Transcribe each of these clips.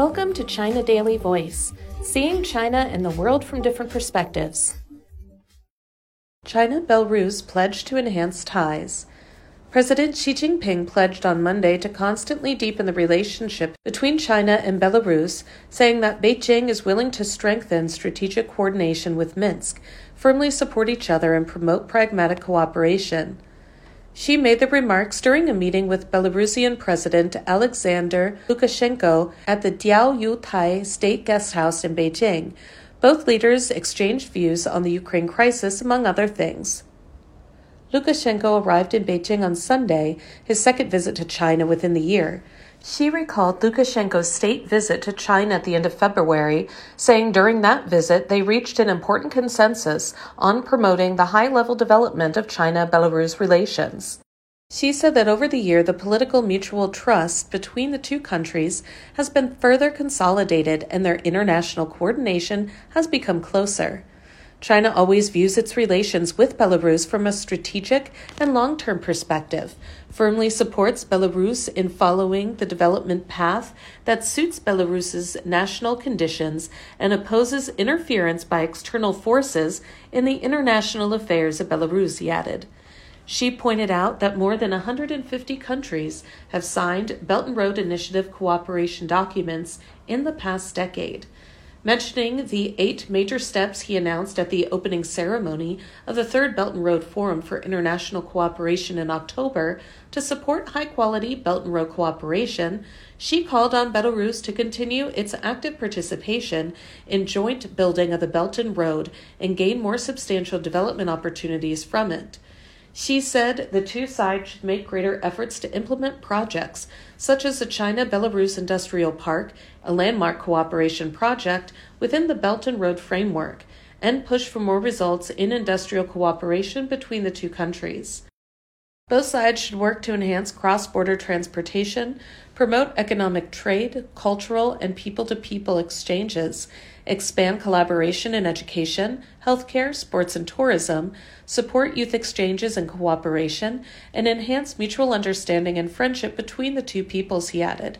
Welcome to China Daily Voice, seeing China and the world from different perspectives. China-Belarus pledged to enhance ties. President Xi Jinping pledged on Monday to constantly deepen the relationship between China and Belarus, saying that Beijing is willing to strengthen strategic coordination with Minsk, firmly support each other and promote pragmatic cooperation. Xi made the remarks during a meeting with Belarusian President Alexander Lukashenko at the Diaoyutai State Guesthouse in Beijing. Both leaders exchanged views on the Ukraine crisis, among other things. Lukashenko arrived in Beijing on Sunday, his second visit to China within the year. Xi recalled Lukashenko's state visit to China at the end of February, saying during that visit they reached an important consensus on promoting the high-level development of China-Belarus relations. Xi said that over the year the political mutual trust between the two countries has been further consolidated and their international coordination has become closer. China always views its relations with Belarus from a strategic and long-term perspective, firmly supports Belarus in following the development path that suits Belarus's national conditions, and opposes interference by external forces in the international affairs of Belarus, he added. Xi pointed out that more than 150 countries have signed Belt and Road Initiative cooperation documents in the past decade, mentioning the 8 major steps he announced at the opening ceremony of the third Belt and Road Forum for International Cooperation in October to support high-quality Belt and Road cooperation, she called on Belarus to continue its active participation in joint building of the Belt and Road and gain more substantial development opportunities from it. She said the two sides should make greater efforts to implement projects such as the China-Belarus Industrial Park, a landmark cooperation project within the Belt and Road framework, and push for more results in industrial cooperation between the two countries. Both sides should work to enhance cross-border transportation, promote economic trade, cultural and people-to-people exchanges, expand collaboration in education, healthcare, sports and tourism, support youth exchanges and cooperation, and enhance mutual understanding and friendship between the two peoples, he added,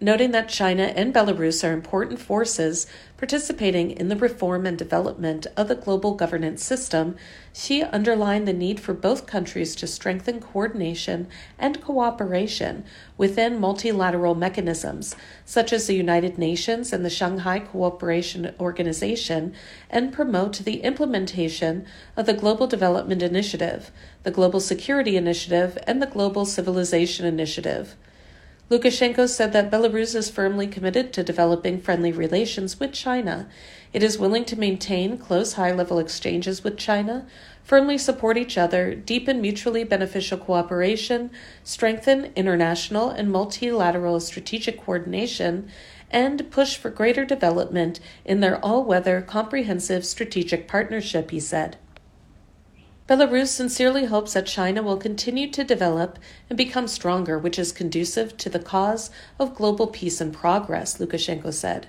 noting that China and Belarus are important forces participating in the reform and development of the global governance system. Xi underlined the need for both countries to strengthen coordination and cooperation within multilateral mechanisms, such as the United Nations and the Shanghai Cooperation Organization, and promote the implementation of the Global Development Initiative, the Global Security Initiative, and the Global Civilization Initiative. Lukashenko said that Belarus is firmly committed to developing friendly relations with China. It is willing to maintain close high-level exchanges with China, firmly support each other, deepen mutually beneficial cooperation, strengthen international and multilateral strategic coordination, and push for greater development in their all-weather comprehensive strategic partnership, he said. Belarus sincerely hopes that China will continue to develop and become stronger, which is conducive to the cause of global peace and progress, Lukashenko said.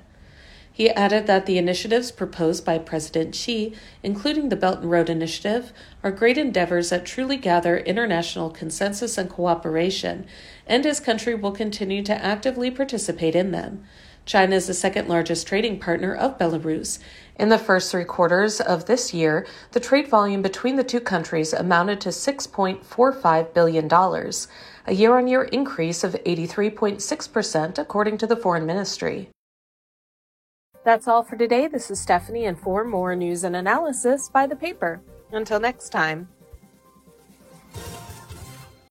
He added that the initiatives proposed by President Xi, including the Belt and Road Initiative, are great endeavors that truly gather international consensus and cooperation, and his country will continue to actively participate in them. China is the second largest trading partner of Belarus. In the first 3 quarters of this year, the trade volume between the two countries amounted to $6.45 billion, a year-on-year increase of 83.6%, according to the Foreign Ministry. That's all for today. This is Stephanie, and for more news and analysis, by The Paper. Until next time.